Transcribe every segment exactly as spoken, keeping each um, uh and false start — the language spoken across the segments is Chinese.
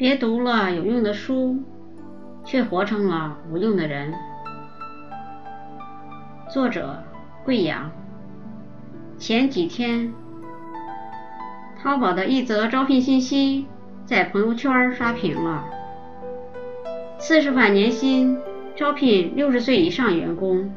别读了有用的书，却活成了无用的人。作者：贵阳。前几天，淘宝的一则招聘信息在朋友圈刷屏了：四十万年薪，招聘六十岁以上员工。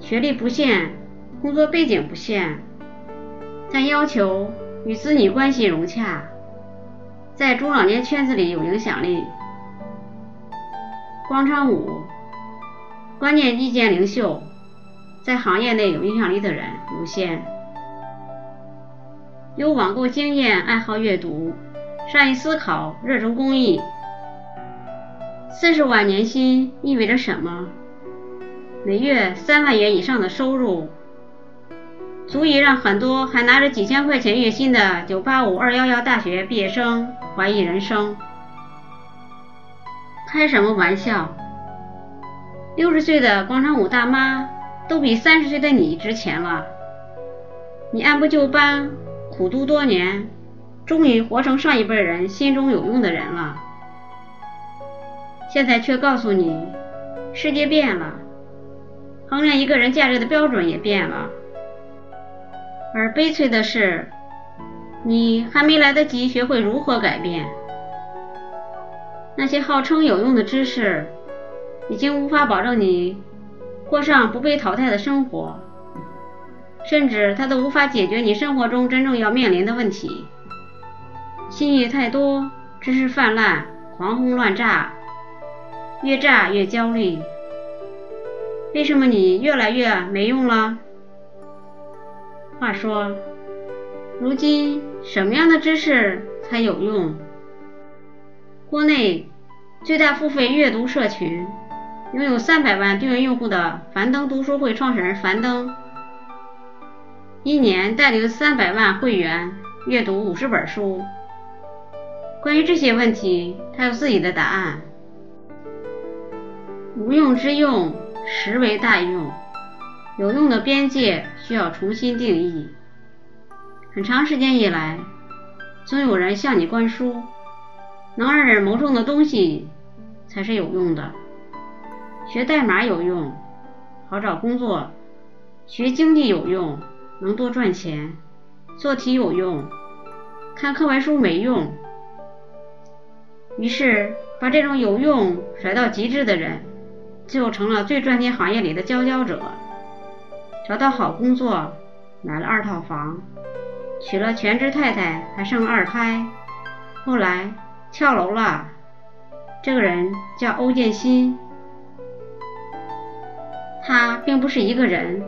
学历不限，工作背景不限，但要求与子女关系融洽，在中老年圈子里有影响力。广场舞观念意见领袖，在行业内有影响力的人优先。有网购经验，爱好阅读，善于思考，热衷公益。四十万年薪意味着什么？每月三万元以上的收入，足以让很多还拿着几千块钱月薪的九八五、二幺幺大学毕业生怀疑人生。开什么玩笑！六十岁的广场舞大妈都比三十岁的你值钱了。你按部就班，苦读多年，终于活成上一辈人心中有用的人了。现在却告诉你，世界变了，衡量一个人价值的标准也变了。而悲催的是，你还没来得及学会如何改变。那些号称有用的知识，已经无法保证你过上不被淘汰的生活，甚至它都无法解决你生活中真正要面临的问题。信誉太多，知识泛滥，狂轰乱炸，越炸越焦虑。为什么你越来越没用了？话说，如今什么样的知识才有用？国内最大付费阅读社群，拥有三百万订阅用户的樊登读书会创始人樊登，一年带领三百万会员阅读五十本书。关于这些问题，他有自己的答案。无用之用，实为大用。有用的边界需要重新定义。很长时间以来，总有人向你灌输，能让人谋生的东西才是有用的。学代码有用，好找工作；学经济有用，能多赚钱；做题有用，看课外书没用。于是，把这种有用甩到极致的人，就成了最赚钱行业里的佼佼者。找到好工作，买了二套房，娶了全职太太，还生了二胎，后来跳楼了。这个人叫欧建新。他并不是一个人，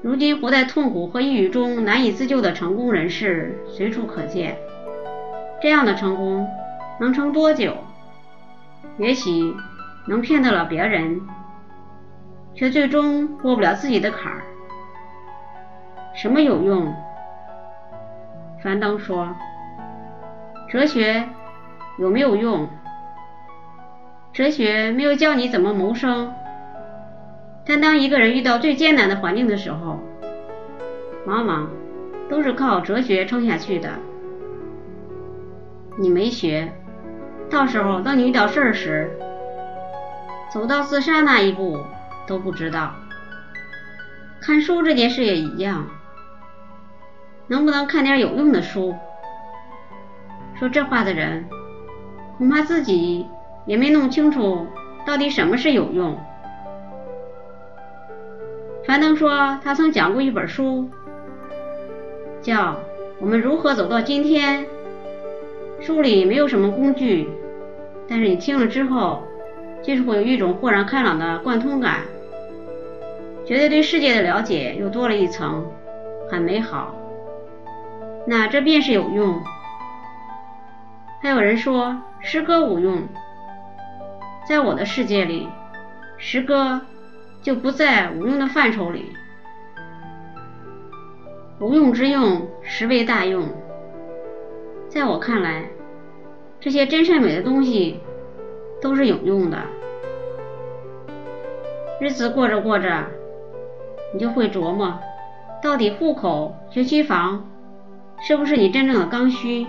如今活在痛苦和抑郁中难以自救的成功人士随处可见。这样的成功能撑多久？也许能骗得了别人，却最终过不了自己的坎儿。什么有用？樊登说，哲学有没有用？哲学没有教你怎么谋生，但当一个人遇到最艰难的环境的时候，往往都是靠哲学撑下去的。你没学，到时候当你遇到事儿时，走到自杀那一步都不知道。看书这件事也一样，能不能看点有用的书？说这话的人，恐怕自己也没弄清楚到底什么是有用。樊登说，他曾讲过一本书，叫《我们如何走到今天》。书里没有什么工具，但是你听了之后，就是会有一种豁然开朗的贯通感，觉得对世界的了解又多了一层，很美好。那这便是有用。还有人说诗歌无用，在我的世界里，诗歌就不在无用的范畴里。无用之用，实为大用。在我看来，这些真善美的东西都是有用的。日子过着过着，你就会琢磨，到底户口、学区房是不是你真正的刚需？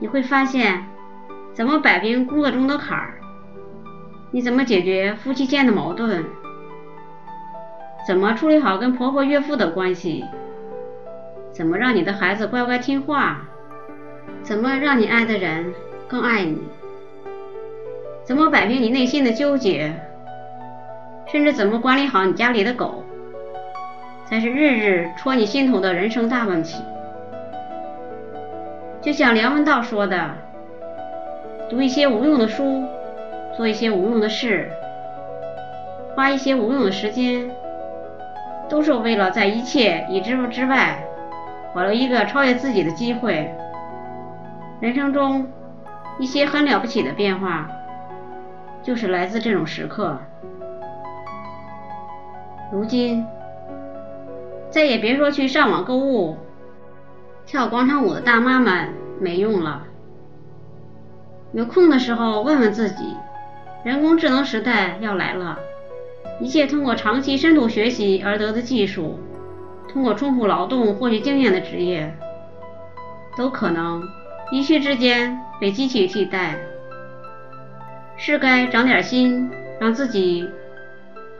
你会发现怎么摆平工作中的坎儿，你怎么解决夫妻间的矛盾，怎么处理好跟婆婆岳父的关系，怎么让你的孩子乖乖听话，怎么让你爱的人更爱你，怎么摆平你内心的纠结，甚至怎么管理好你家里的狗，才是日日戳你心头的人生大问题。就像梁文道说的，读一些无用的书，做一些无用的事，花一些无用的时间，都是为了在一切已知之外保留一个超越自己的机会。人生中一些很了不起的变化，就是来自这种时刻。如今再也别说去上网购物、跳广场舞的大妈们没用了，有空的时候问问自己，人工智能时代要来了，一切通过长期深度学习而得的技术，通过重复劳动获取经验的职业，都可能一夕之间被机器替代。是该长点心，让自己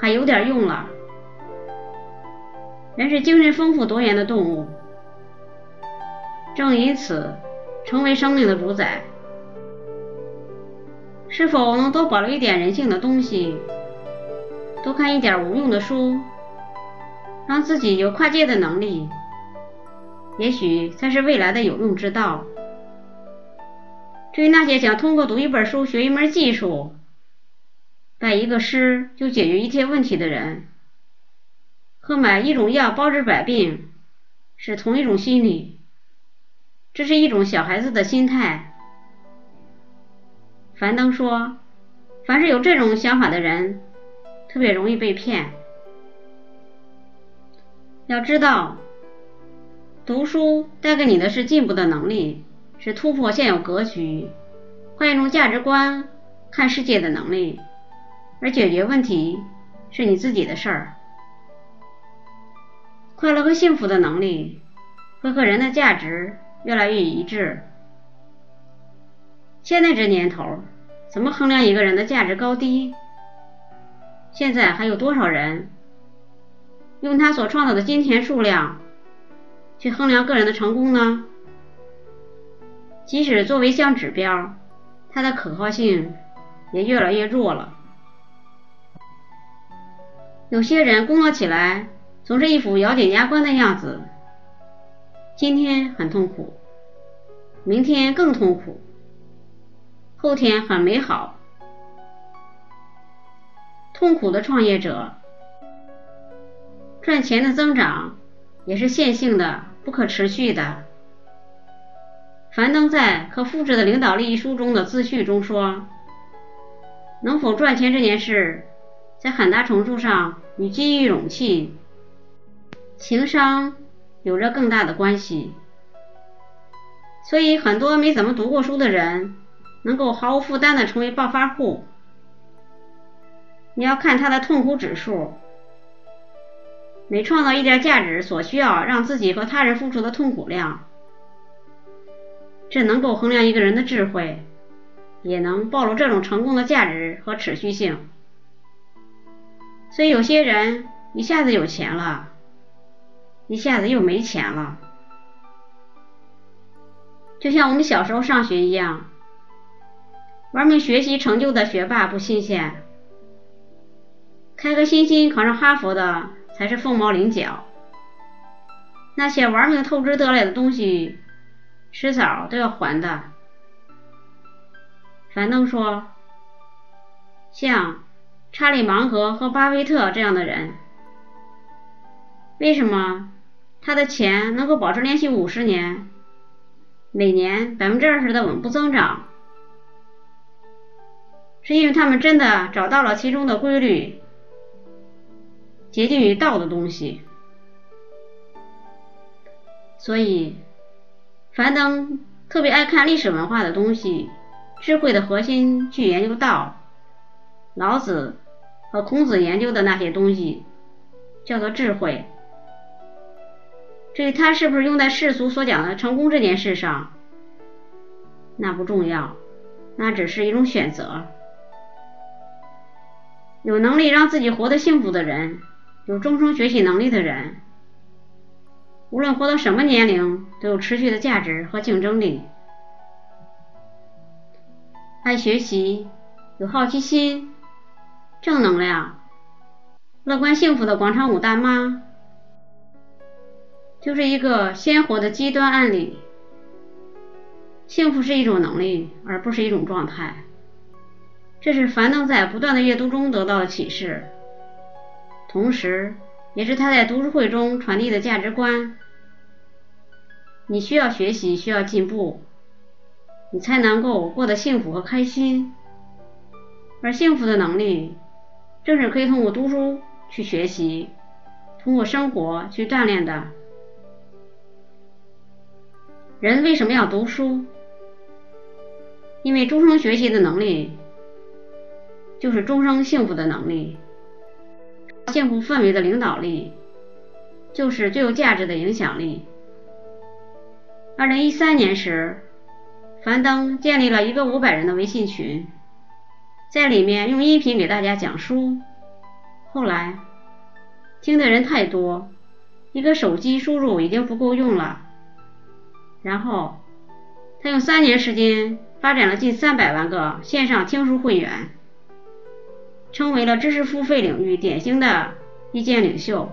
还有点用了。人是精神丰富多元的动物，正因此成为生命的主宰。是否能多保留一点人性的东西，多看一点无用的书，让自己有跨界的能力，也许才是未来的有用之道。至于那些想通过读一本书、学一门技术、拜一个师就解决一切问题的人，和买一种药包治百病是同一种心理。这是一种小孩子的心态。樊登说，凡是有这种想法的人，特别容易被骗。要知道，读书带给你的是进步的能力，是突破现有格局，换一种价值观看世界的能力，而解决问题是你自己的事儿。快乐和幸福的能力会和人的价值越来越一致。现在这年头，怎么衡量一个人的价值高低？现在还有多少人用他所创造的金钱数量去衡量个人的成功呢？即使作为一项指标，它的可靠性也越来越弱了。有些人工作起来总是一副咬紧牙关的样子，今天很痛苦，明天更痛苦，后天很美好。痛苦的创业者，赚钱的增长也是线性的、不可持续的。樊登在《可复制的领导力》一书中的自序中说，能否赚钱这件事，在很大程度上与机遇、勇气、情商有着更大的关系。所以很多没怎么读过书的人能够毫无负担地成为暴发户，你要看他的痛苦指数。每创造一点价值所需要让自己和他人付出的痛苦量，这能够衡量一个人的智慧，也能暴露这种成功的价值和持续性。所以有些人一下子有钱了，一下子又没钱了。就像我们小时候上学一样，玩命学习成就的学霸不新鲜，开个新星考上哈佛的才是凤毛麟角。那些玩命透支得来的东西，迟早都要还的。樊登说，像查理芒格和巴菲特这样的人，为什么他的钱能够保持连续五十年，每年百分之二十的稳步增长？是因为他们真的找到了其中的规律，接近于道的东西。所以，樊登特别爱看历史文化的东西，智慧的核心去研究道，老子和孔子研究的那些东西，叫做智慧。至于它是不是用在世俗所讲的成功这件事上，那不重要，那只是一种选择。有能力让自己活得幸福的人，有终生学习能力的人，无论活到什么年龄，都有持续的价值和竞争力。爱学习，有好奇心，正能量，乐观幸福的广场舞大妈，就是一个鲜活的极端案例。幸福是一种能力，而不是一种状态。这是樊登在不断的阅读中得到的启示，同时也是他在读书会中传递的价值观。你需要学习，需要进步，你才能够过得幸福和开心。而幸福的能力，正是可以通过读书去学习，通过生活去锻炼的。人为什么要读书？因为终生学习的能力，就是终生幸福的能力。幸福氛围的领导力，就是最有价值的影响力。二零一三年时，樊登建立了一个五百人的微信群，在里面用音频给大家讲书。后来听的人太多，一个手机输入已经不够用了，然后他用三年时间发展了近三百万个线上听书会员，成为了知识付费领域典型的意见领袖，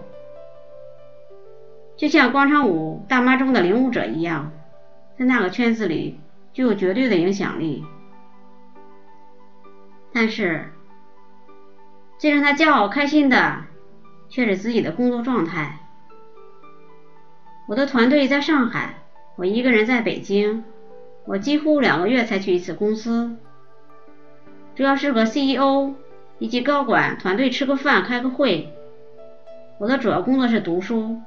就像广场舞大妈中的领舞者一样，在那个圈子里具有绝对的影响力。但是最让他骄傲开心的，却是自己的工作状态。我的团队在上海，我一个人在北京，我几乎两个月才去一次公司，主要是和 C E O以及高管团队吃个饭开个会。我的主要工作是读书、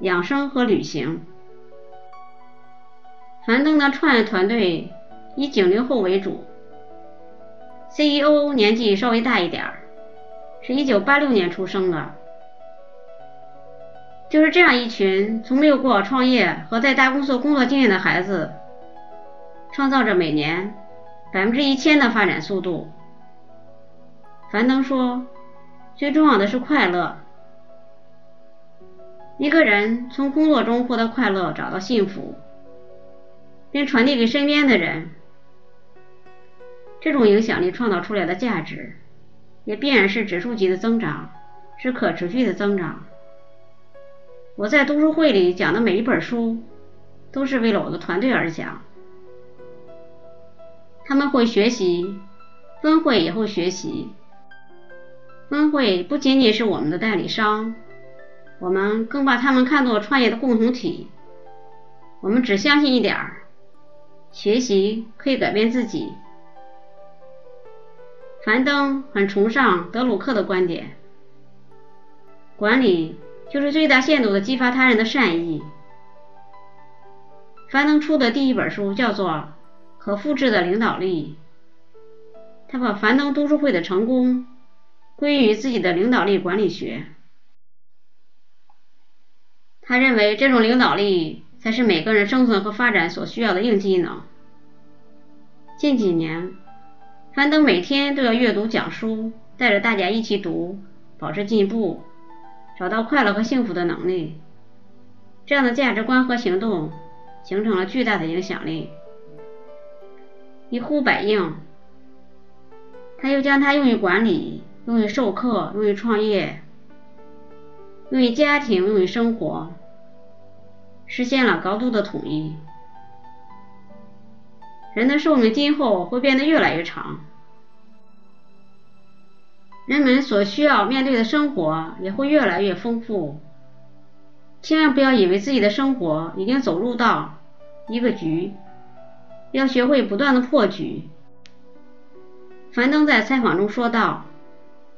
养生和旅行。樊登的创业团队以九零后为主， C E O 年纪稍微大一点，是一九八六年出生的。就是这样一群从没有过创业和在大公司工作经验的孩子，创造着每年 百分之一千 的发展速度。樊登说，最重要的是快乐。一个人从工作中获得快乐，找到幸福，并传递给身边的人，这种影响力创造出来的价值，也必然是指数级的增长，是可持续的增长。我在读书会里讲的每一本书，都是为了我的团队而讲。他们会学习，分会也会学习。分会不仅仅是我们的代理商，我们更把他们看作创业的共同体。我们只相信一点儿，学习可以改变自己。樊登很崇尚德鲁克的观点，管理就是最大限度地激发他人的善意。樊登出的第一本书叫做《可复制的领导力》，他把樊登读书会的成功归于自己的领导力管理学。他认为这种领导力才是每个人生存和发展所需要的硬技能。近几年，樊登每天都要阅读讲书，带着大家一起读，保持进步，找到快乐和幸福的能力。这样的价值观和行动形成了巨大的影响力，一呼百应。他又将它用于管理，用于授课，用于创业，用于家庭，用于生活，实现了高度的统一。人的寿命今后会变得越来越长，人们所需要面对的生活也会越来越丰富。千万不要以为自己的生活已经走入到一个局，要学会不断的破局。樊登在采访中说道，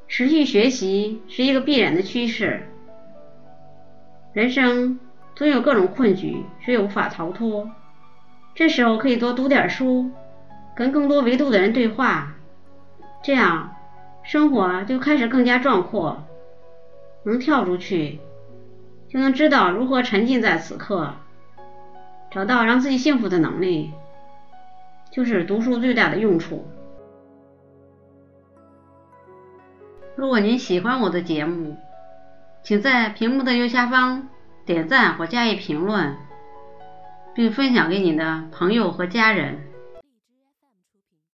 持续学习是一个必然的趋势。人生总有各种困局，谁无法逃脱。这时候可以多读点书，跟更多维度的人对话，这样生活就开始更加壮阔，能跳出去，就能知道如何沉浸在此刻，找到让自己幸福的能力，就是读书最大的用处。如果您喜欢我的节目，请在屏幕的右下方点赞或加以评论，并分享给你的朋友和家人。